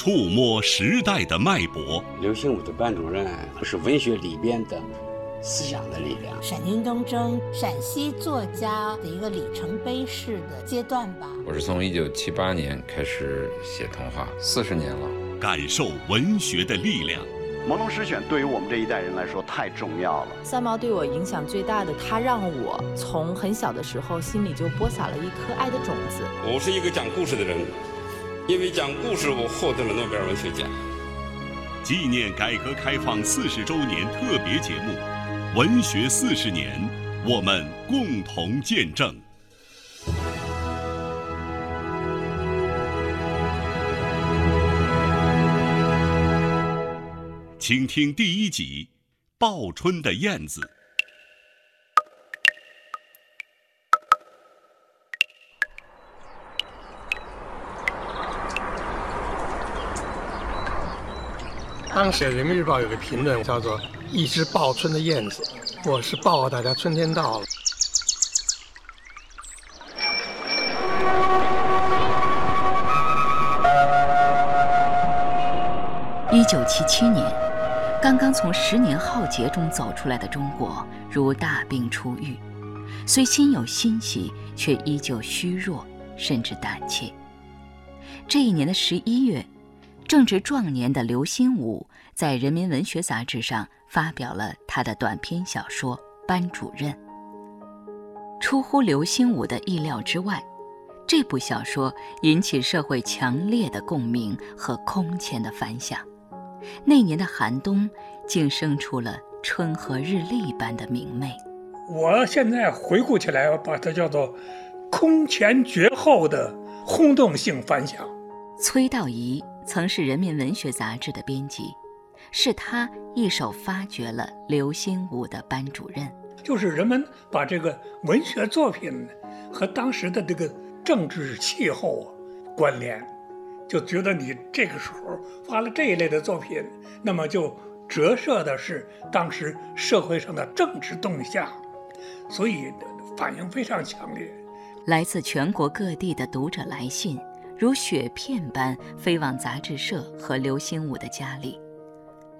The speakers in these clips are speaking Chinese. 触摸时代的脉搏。刘胜武的班主任是文学里边的思想的力量，陕军东征陕西作家的一个里程碑式的阶段吧。我是从1978年开始写童话，40年了。感受文学的力量。朦胧诗选对于我们这一代人来说太重要了。三毛对我影响最大的，他让我从很小的时候心里就播撒了一颗爱的种子。我是一个讲故事的人，因为讲故事我获得了诺贝尔文学奖。纪念改革开放40周年特别节目《文学40年》，我们共同见证。请听第1集《报春的燕子》。当时人民日报有个评论叫做一只报春的燕子，我是报大家春天到了。1977年，刚刚从10年浩劫中走出来的中国如大病初愈，虽心有欣喜，却依旧虚弱甚至胆怯。这一年的11月，正值壮年的刘心武在《人民文学》杂志上发表了他的短篇小说《班主任》。出乎刘心武的意料之外，这部小说引起社会强烈的共鸣和空前的反响。那年的寒冬竟生出了春和日丽般的明媚。我现在回顾起来，我把它叫做空前绝后的轰动性反响。崔道仪曾是《人民文学》杂志的编辑，是他一手发掘了刘心武的《班主任》。就是人们把这个文学作品和当时的这个政治气候关联，就觉得你这个时候发了这一类的作品，那么就折射的是当时社会上的政治动向，所以反应非常强烈。来自全国各地的读者来信如雪片般飞往杂志社和刘心武的家里。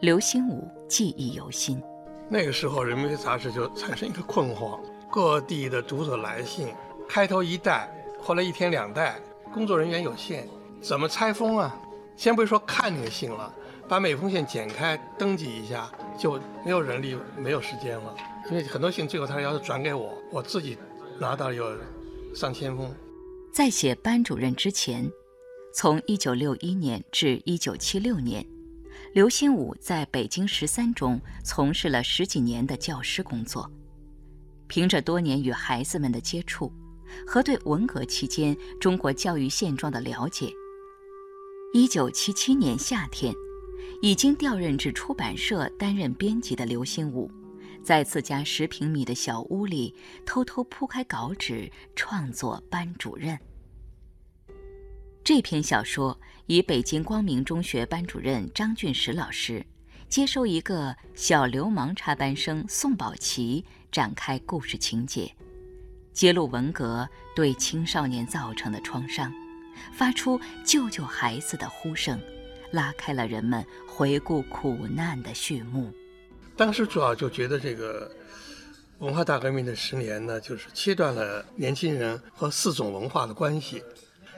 刘心武记忆犹新。那个时候人民杂志就产生一个困惑，各地的读者来信，开头一代，后来1天2代，工作人员有限，怎么拆封啊？先不说看你的信了，把每封信剪开登记一下，就没有人力没有时间了。因为很多信最后他要是转给我，我自己拿到有上千封。在写《班主任》之前，从1961年至1976年，刘心武在北京13中从事了10几年的教师工作。凭着多年与孩子们的接触和对文革期间中国教育现状的了解，1977年夏天，已经调任至出版社担任编辑的刘心武，在自家10平米的小屋里偷偷铺开稿纸，创作《班主任》。这篇小说以北京光明中学班主任张俊石老师接收一个小流氓插班生宋宝琦展开故事情节，揭露文革对青少年造成的创伤，发出救救孩子的呼声，拉开了人们回顾苦难的序幕。当时主要就觉得这个文化大革命的10年呢，就是切断了年轻人和4种文化的关系。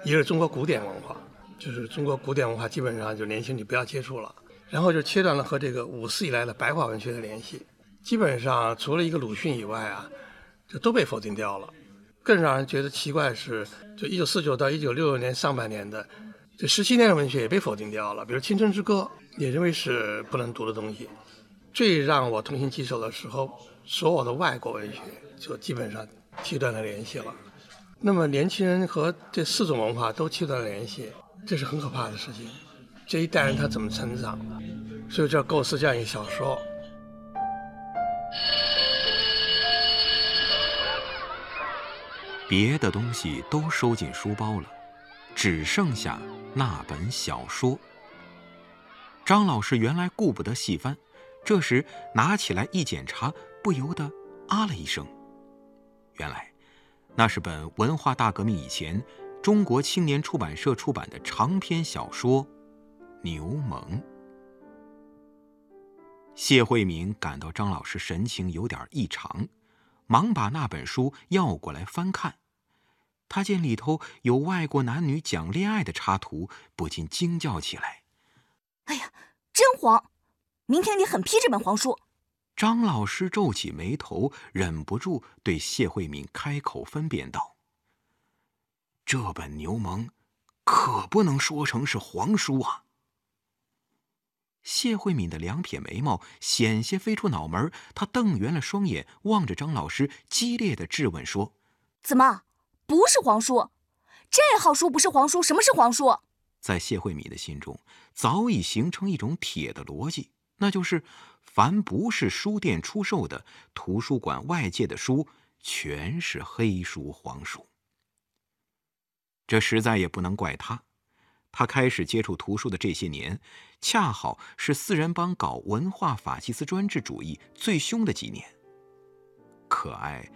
一个是中国古典文化，就是中国古典文化基本上就年轻人就不要接触了，然后就切断了和这个5四以来的白话文学的联系，基本上除了一个鲁迅以外啊，就都被否定掉了。更让人觉得奇怪的是，就1949到1966年上半年的这17年的文学也被否定掉了，比如《青春之歌》也认为是不能读的东西。最让我痛心疾首的时候，所有的外国文学就基本上切断了联系了。那么年轻人和这4种文化都切断了联系，这是很可怕的事情。这一代人他怎么成长的？所以就要构思这样一个小说。别的东西都收进书包了，只剩下那本小说。张老师原来顾不得细翻，这时拿起来一检查，不由得啊了一声。原来那是本文化大革命以前中国青年出版社出版的长篇小说《牛虻。谢慧敏感到张老师神情有点异常，忙把那本书要过来翻看。他见里头有外国男女讲恋爱的插图，不禁惊叫起来：“哎呀，真黄！明天你狠批这本黄书！”张老师皱起眉头，忍不住对谢慧敏开口分辨道：“这本牛虻可不能说成是黄书啊！”谢慧敏的两撇眉毛险些飞出脑门，她瞪圆了双眼，望着张老师，激烈的质问说：“怎么？不是黄书，这号书不是黄书，什么是黄书？”在谢慧敏的心中，早已形成一种铁的逻辑，那就是凡不是书店出售的、图书馆外借的书，全是黑书、黄书。这实在也不能怪他，他开始接触图书的这些年，恰好是四人帮搞文化法西斯专制主义最凶的几年。可爱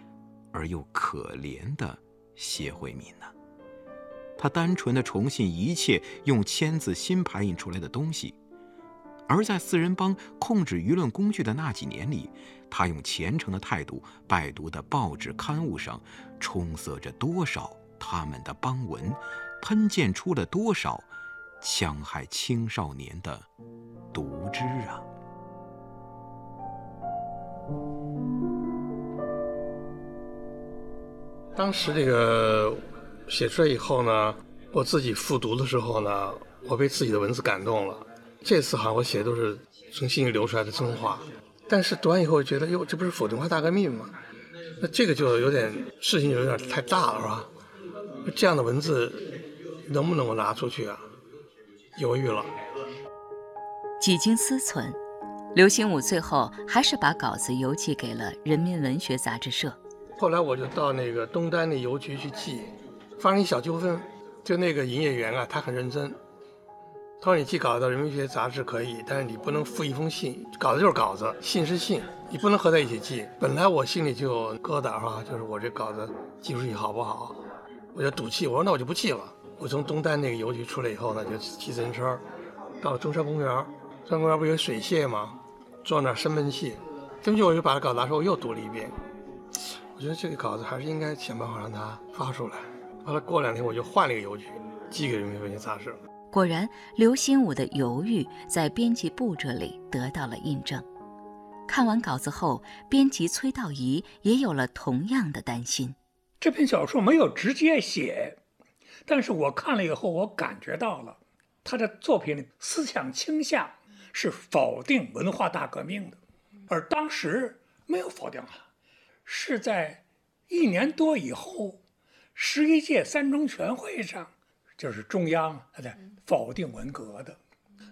而又可怜的谢慧敏呢，他单纯的崇信一切用签字新排印出来的东西，而在四人帮控制舆论工具的那几年里，他用虔诚的态度拜读的报纸刊物上，充塞着多少他们的帮文，喷溅出了多少戕害青少年的毒汁啊！当时这个写出来以后呢，我自己复读的时候呢，我被自己的文字感动了。这次好像我写的都是从心里流出来的真话，但是读完以后觉得，哟，这不是否定化大革命吗？那这个就有点事情有点太大了，是吧？这样的文字能不能够拿出去啊？犹豫了。几经思忖，刘心武最后还是把稿子邮寄给了《人民文学》杂志社。后来我就到那个东单的邮局去寄，发生一小纠纷，就那个营业员啊，他很认真，他说你寄稿到《人民文学》杂志可以，但是你不能附一封信，稿子就是稿子，信是信，你不能合在一起寄。本来我心里就有疙瘩啊，就是我这稿子寄出去好不好？我就赌气，我说那我就不寄了。我从东单那个邮局出来以后呢，就骑自行车到了中山公园，中山公园不有水榭吗？坐那儿生闷气，根据我就把稿子拿出来，我又读了一遍。我觉得这个稿子还是应该想办法让它发出来。后来过两天我就换了一个邮局，寄给《人民文学》杂志。果然，刘心武的犹豫在编辑部这里得到了印证。看完稿子后，编辑崔道仪也有了同样的担心。这篇小说没有直接写，但是我看了以后，我感觉到了他的作品里思想倾向是否定文化大革命的，而当时没有否定啊。是在一年多以后，11届三中全会上，就是中央他在否定文革的。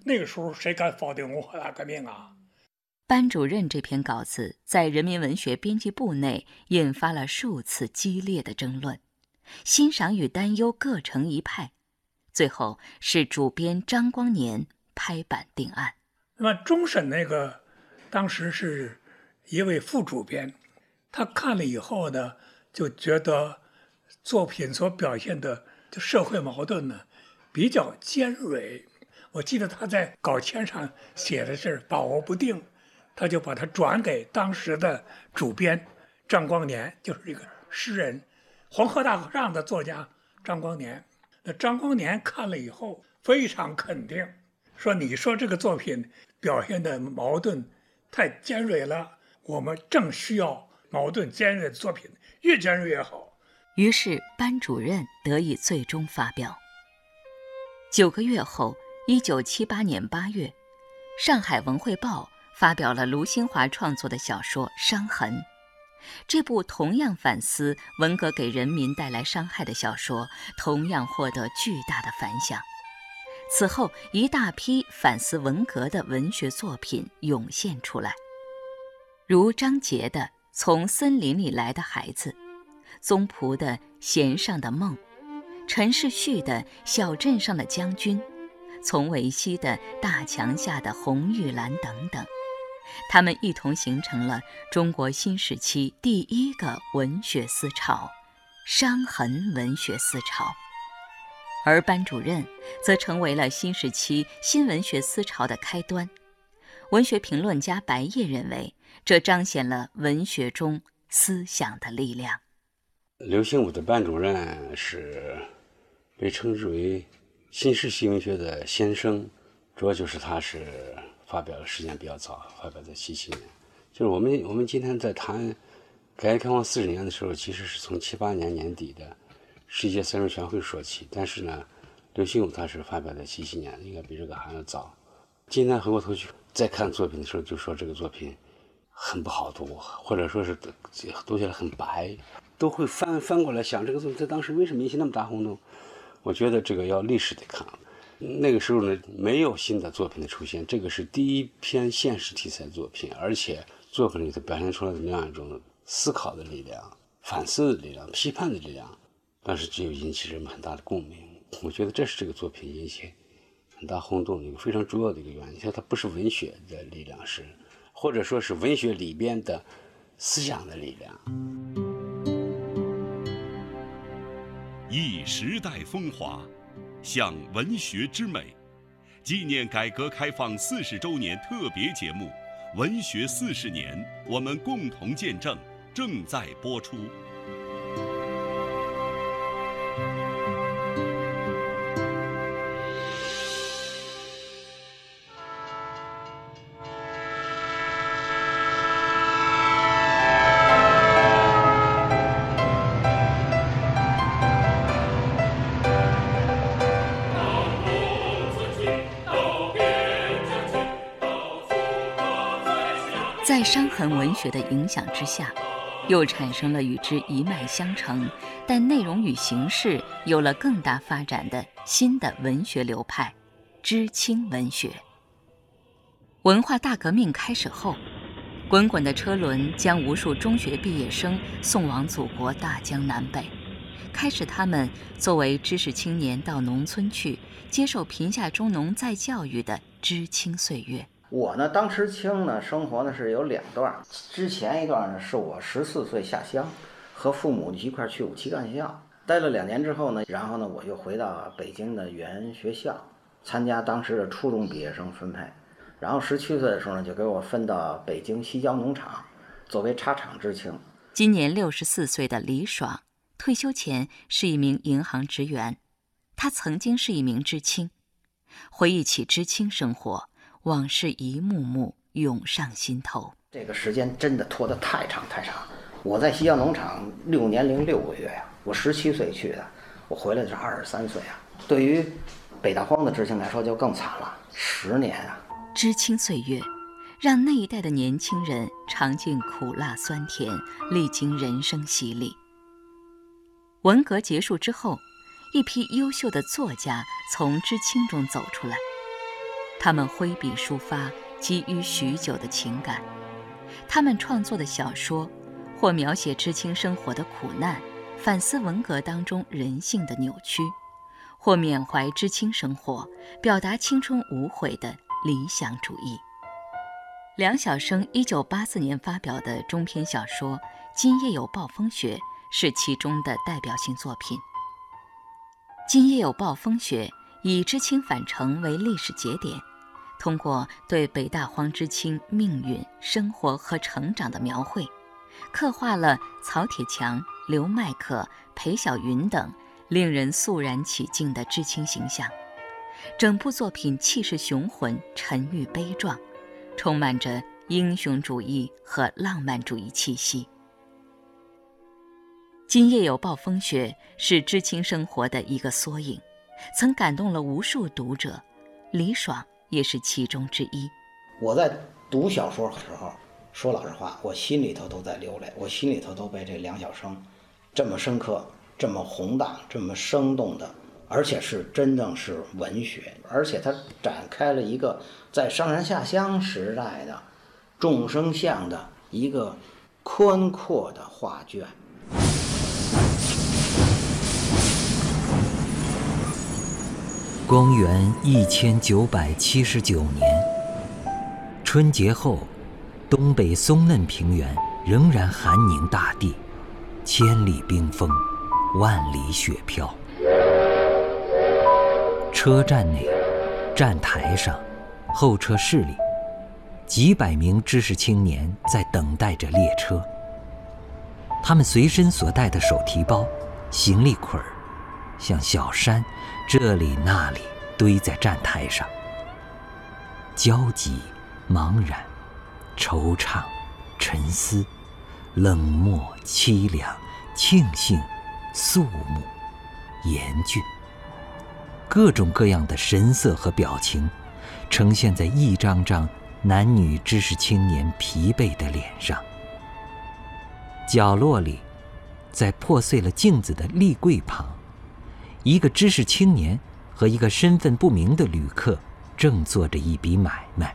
那个时候谁敢否定文化大革命啊？班主任这篇稿子在人民文学编辑部内引发了数次激烈的争论，欣赏与担忧各成一派，最后是主编张光年拍板定案。那么终审那个当时是一位副主编，他看了以后呢，就觉得作品所表现的社会矛盾呢比较尖锐。我记得他在稿签上写的是把握不定，他就把它转给当时的主编张光年，就是一个诗人，黄河大和尚的作家张光年。那张光年看了以后非常肯定，说你说这个作品表现的矛盾太尖锐了，我们正需要矛盾尖锐的作品，越尖锐越好。于是班主任得以最终发表。9个月后，1978年8月，上海文汇报发表了卢新华创作的小说《伤痕》。这部同样反思文革给人民带来伤害的小说，同样获得巨大的反响。此后，一大批反思文革的文学作品涌现出来，如张杰的《从森林里来的孩子》，宗璞的《弦上的梦》，陈士旭的《小镇上的将军》，丛维熙的《大墙下的红玉兰》等等，他们一同形成了中国新时期第一个文学思潮——伤痕文学思潮。而班主任则成为了新时期新文学思潮的开端。文学评论家白夜认为，这彰显了文学中思想的力量。刘申武的班主任是被称之为新时期文学的先生，主要就是他是发表的时间比较早，发表在77年。就是我们今天在谈改革开放40年的时候，其实是从78年年底的世界三中全会说起，但是呢，刘申武他是发表在77年，应该比这个还要早。今天回过头去再看作品的时候，就说这个作品很不好读，或者说是读起来很白，都会翻过来想这个作品在当时为什么引起那么大轰动。我觉得这个要历史得看。那个时候呢，没有新的作品的出现，这个是第一篇现实题材作品，而且作品里头表现出来的那样一种思考的力量、反思的力量、批判的力量，但是只有引起人们很大的共鸣。我觉得这是这个作品引起很大轰动的一个非常重要的一个原因。它不是文学的力量，是或者说是文学里边的思想的力量。忆时代风华，享文学之美。纪念改革开放40周年特别节目《文学40年》，我们共同见证，正在播出。在伤痕文学的影响之下，又产生了与之一脉相承，但内容与形式有了更大发展的新的文学流派——知青文学。文化大革命开始后，滚滚的车轮将无数中学毕业生送往祖国大江南北，开始他们作为知识青年到农村去，接受贫下中农再教育的知青岁月。我呢，当知青呢，生活呢是有2段。之前一段呢，是我14岁下乡，和父母一块去5期干校，待了2年之后呢，然后呢，我又回到北京的原学校，参加当时的初中毕业生分配。然后17岁的时候呢，就给我分到北京西郊农场，作为插场知青。今年64岁的李爽，退休前是一名银行职员，他曾经是一名知青，回忆起知青生活。往事一幕幕涌上心头，这个时间真的拖得太长。我在西郊农场6年06个月呀，我17岁去的，我回来是23岁啊。对于北大荒的知青来说就更惨了，10年啊。知青岁月，让那一代的年轻人尝尽苦辣酸甜，历经人生洗礼。文革结束之后，一批优秀的作家从知青中走出来。他们挥笔抒发积郁许久的情感，他们创作的小说或描写知青生活的苦难，反思文革当中人性的扭曲，或缅怀知青生活，表达青春无悔的理想主义。梁晓声1984年发表的中篇小说《今夜有暴风雪》是其中的代表性作品。《今夜有暴风雪》以知青返城为历史节点，通过对北大荒知青命运、生活和成长的描绘，刻画了曹铁强、刘迈可、裴晓云等令人肃然起敬的知青形象。整部作品气势雄浑，沉郁悲壮，充满着英雄主义和浪漫主义气息。今夜有暴风雪是知青生活的一个缩影，曾感动了无数读者，李爽也是其中之一。我在读小说的时候，说老实话，我心里头都在流泪，我心里头都被这梁晓声这么深刻、这么宏大、这么生动的，而且是真正是文学，而且它展开了一个在上山下乡时代的众生相的一个宽阔的画卷。公元1979年，春节后，东北松嫩平原仍然寒凝大地，千里冰封，万里雪飘。车站内、站台上、候车室里，几百名知识青年在等待着列车。他们随身所带的手提包、行李捆儿，像小山，这里那里堆在站台上，焦急、茫然、惆怅、沉思、冷漠、凄凉、庆幸、肃穆、严峻，各种各样的神色和表情呈现在一张张男女知识青年疲惫的脸上。角落里，在破碎了镜子的立柜旁，一个知识青年和一个身份不明的旅客正做着一笔买卖。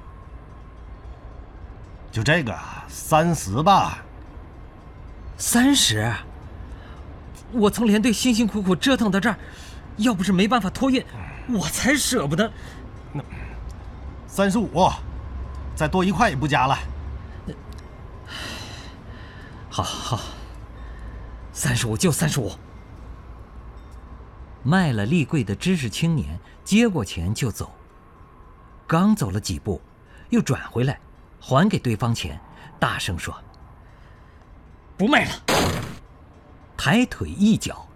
就这个30吧。30？我从连队辛辛苦苦折腾到这儿，要不是没办法托运，我才舍不得。那35，再多1块也不加了。好，35就35。卖了立柜的知识青年接过钱就走，刚走了几步，又转回来，还给对方钱，大声说：“不卖了！”抬腿一脚，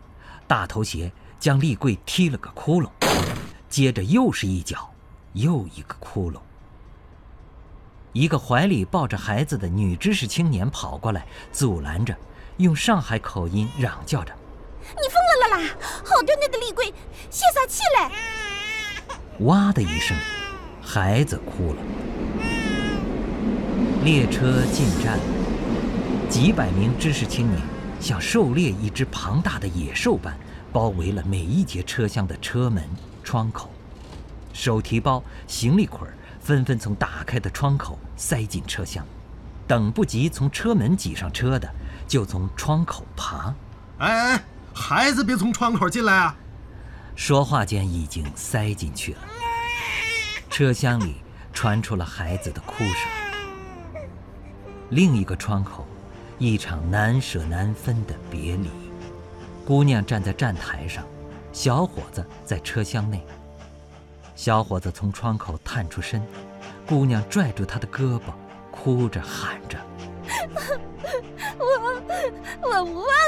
大头鞋将立柜踢了个窟窿，接着又是一脚，又一个窟窿。一个怀里抱着孩子的女知识青年跑过来，阻拦着，用上海口音嚷叫着：“你疯了啦啦！好端端的立柜，泄啥气嘞！”哇的一声，孩子哭了。列车进站了，几百名知识青年像狩猎一只庞大的野兽般，包围了每一节车厢的车门、窗口，手提包、行李捆纷纷从打开的窗口塞进车厢，等不及从车门挤上车的，就从窗口爬。哎，孩子别从窗口进来啊！说话间已经塞进去了。车厢里传出了孩子的哭声。另一个窗口，一场难舍难分的别离。姑娘站在站台上，小伙子在车厢内。小伙子从窗口探出身，姑娘拽住他的胳膊，哭着喊着：“我不放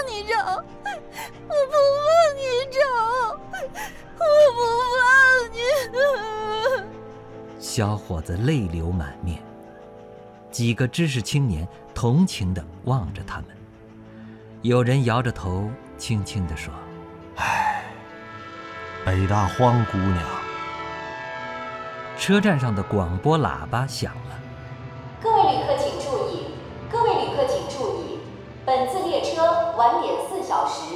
你走，我不放你走，我不放你。”小伙子泪流满面，几个知识青年同情地望着他们，有人摇着头，轻轻地说：“唉，北大荒姑娘。”车站上的广播喇叭响了：“各位旅客请注意，各位旅客请注意，本次列车晚点4小时。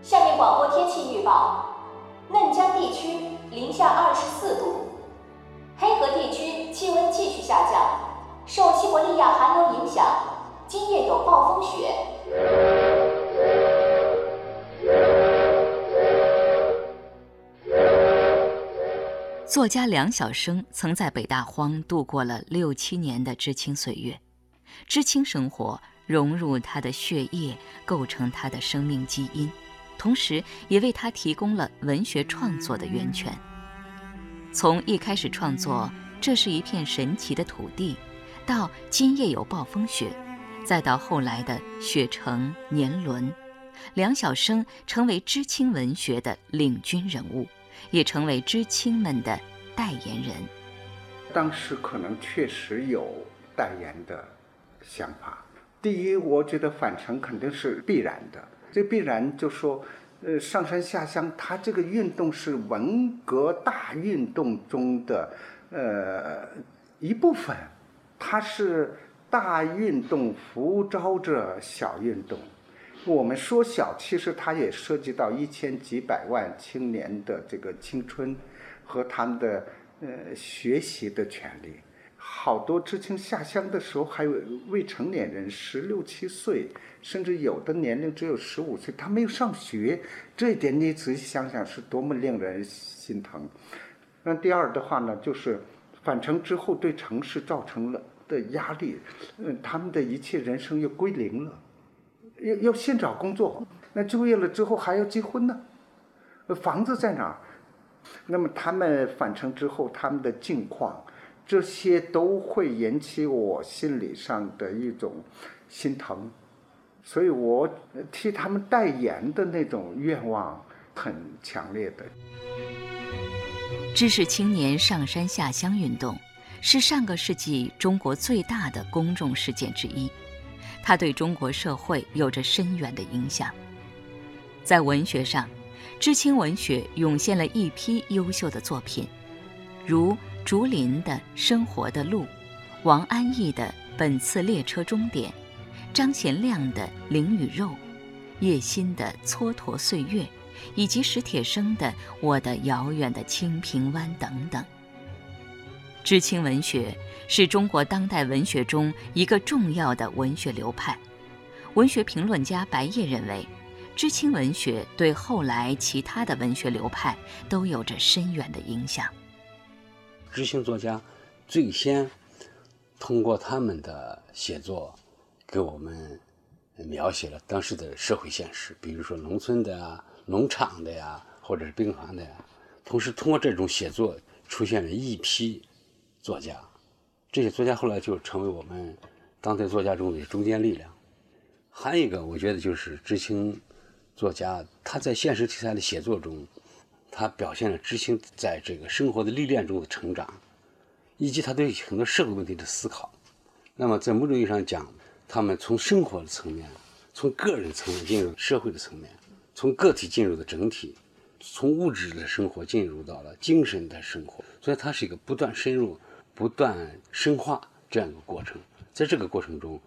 下面广播天气预报：嫩江地区零下24度，黑河地区气温继续下降，受西伯利亚寒流影响，今夜有暴风雪。”作家梁晓声曾在北大荒度过了6-7年的知青岁月，知青生活融入他的血液，构成他的生命基因，同时也为他提供了文学创作的源泉。从一开始创作这是一片神奇的土地，到今夜有暴风雪，再到后来的雪城、年轮，梁晓声成为知青文学的领军人物，也成为知青们的代言人。当时可能确实有代言的想法。第一，我觉得返程肯定是必然的，这必然就说，上山下乡，它这个运动是文革大运动中的一部分，它是大运动浮招着小运动。我们说小，其实它也涉及到1000几百万青年的这个青春和他们的学习的权利。好多知青下乡的时候还有未成年人，16、17岁，甚至有的年龄只有15岁，他没有上学，这一点你仔细想想是多么令人心疼。那第二的话呢，就是返城之后对城市造成了的压力，他们的一切人生又归零了。要先找工作，那就业了之后还要结婚呢，房子在哪儿？那么他们返程之后，他们的境况，这些都会引起我心理上的一种心疼，所以我替他们代言的那种愿望很强烈的。知识青年上山下乡运动是上个世纪中国最大的公众事件之一，它对中国社会有着深远的影响。在文学上，知青文学涌现了一批优秀的作品，如竹林的《生活的路》，王安忆的《本次列车终点》，张贤亮的《灵与肉》，叶欣的《蹉跎岁月》，以及史铁生的《我的遥远的清平湾》等等。知青文学是中国当代文学中一个重要的文学流派。文学评论家白夜认为，知青文学对后来其他的文学流派都有着深远的影响。知青作家最先通过他们的写作给我们描写了当时的社会现实，比如说农村的啊、农场的呀，或者是兵团的呀。同时通过这种写作出现了一批作家，这些作家后来就成为我们当代作家中的中坚力量。还有一个我觉得就是知青作家他在现实题材的写作中，他表现了知青在这个生活的历练中的成长，以及他对很多社会问题的思考。那么在某种意义上讲，他们从生活的层面，从个人层面进入社会的层面，从个体进入的整体，从物质的生活进入到了精神的生活，所以它是一个不断深入、不断深化这样一个过程。在这个过程中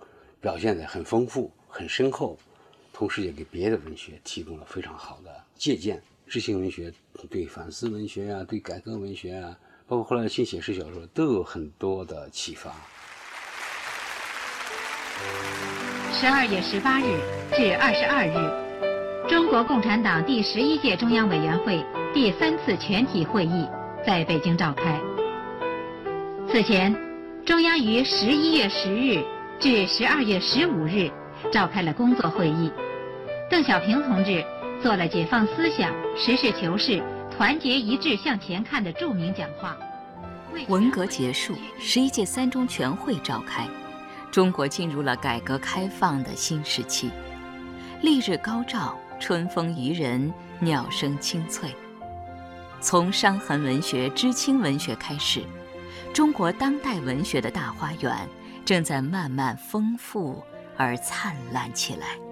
表现得很丰富、很深厚，同时也给别的文学提供了非常好的借鉴。知青文学对反思文学啊、对改革文学啊，包括后来的新写实小说都有很多的启发。12月18日至22日，中国共产党第11届中央委员会第3次全体会议在北京召开。此前，中央于11月10日至12月15日召开了工作会议。邓小平同志做了解放思想、实事求是、团结一致向前看的著名讲话。文革结束，11届3中全会召开，中国进入了改革开放的新时期。丽日高照，春风宜人，鸟声清脆。从伤痕文学、知青文学开始，中国当代文学的大花园正在慢慢丰富而灿烂起来。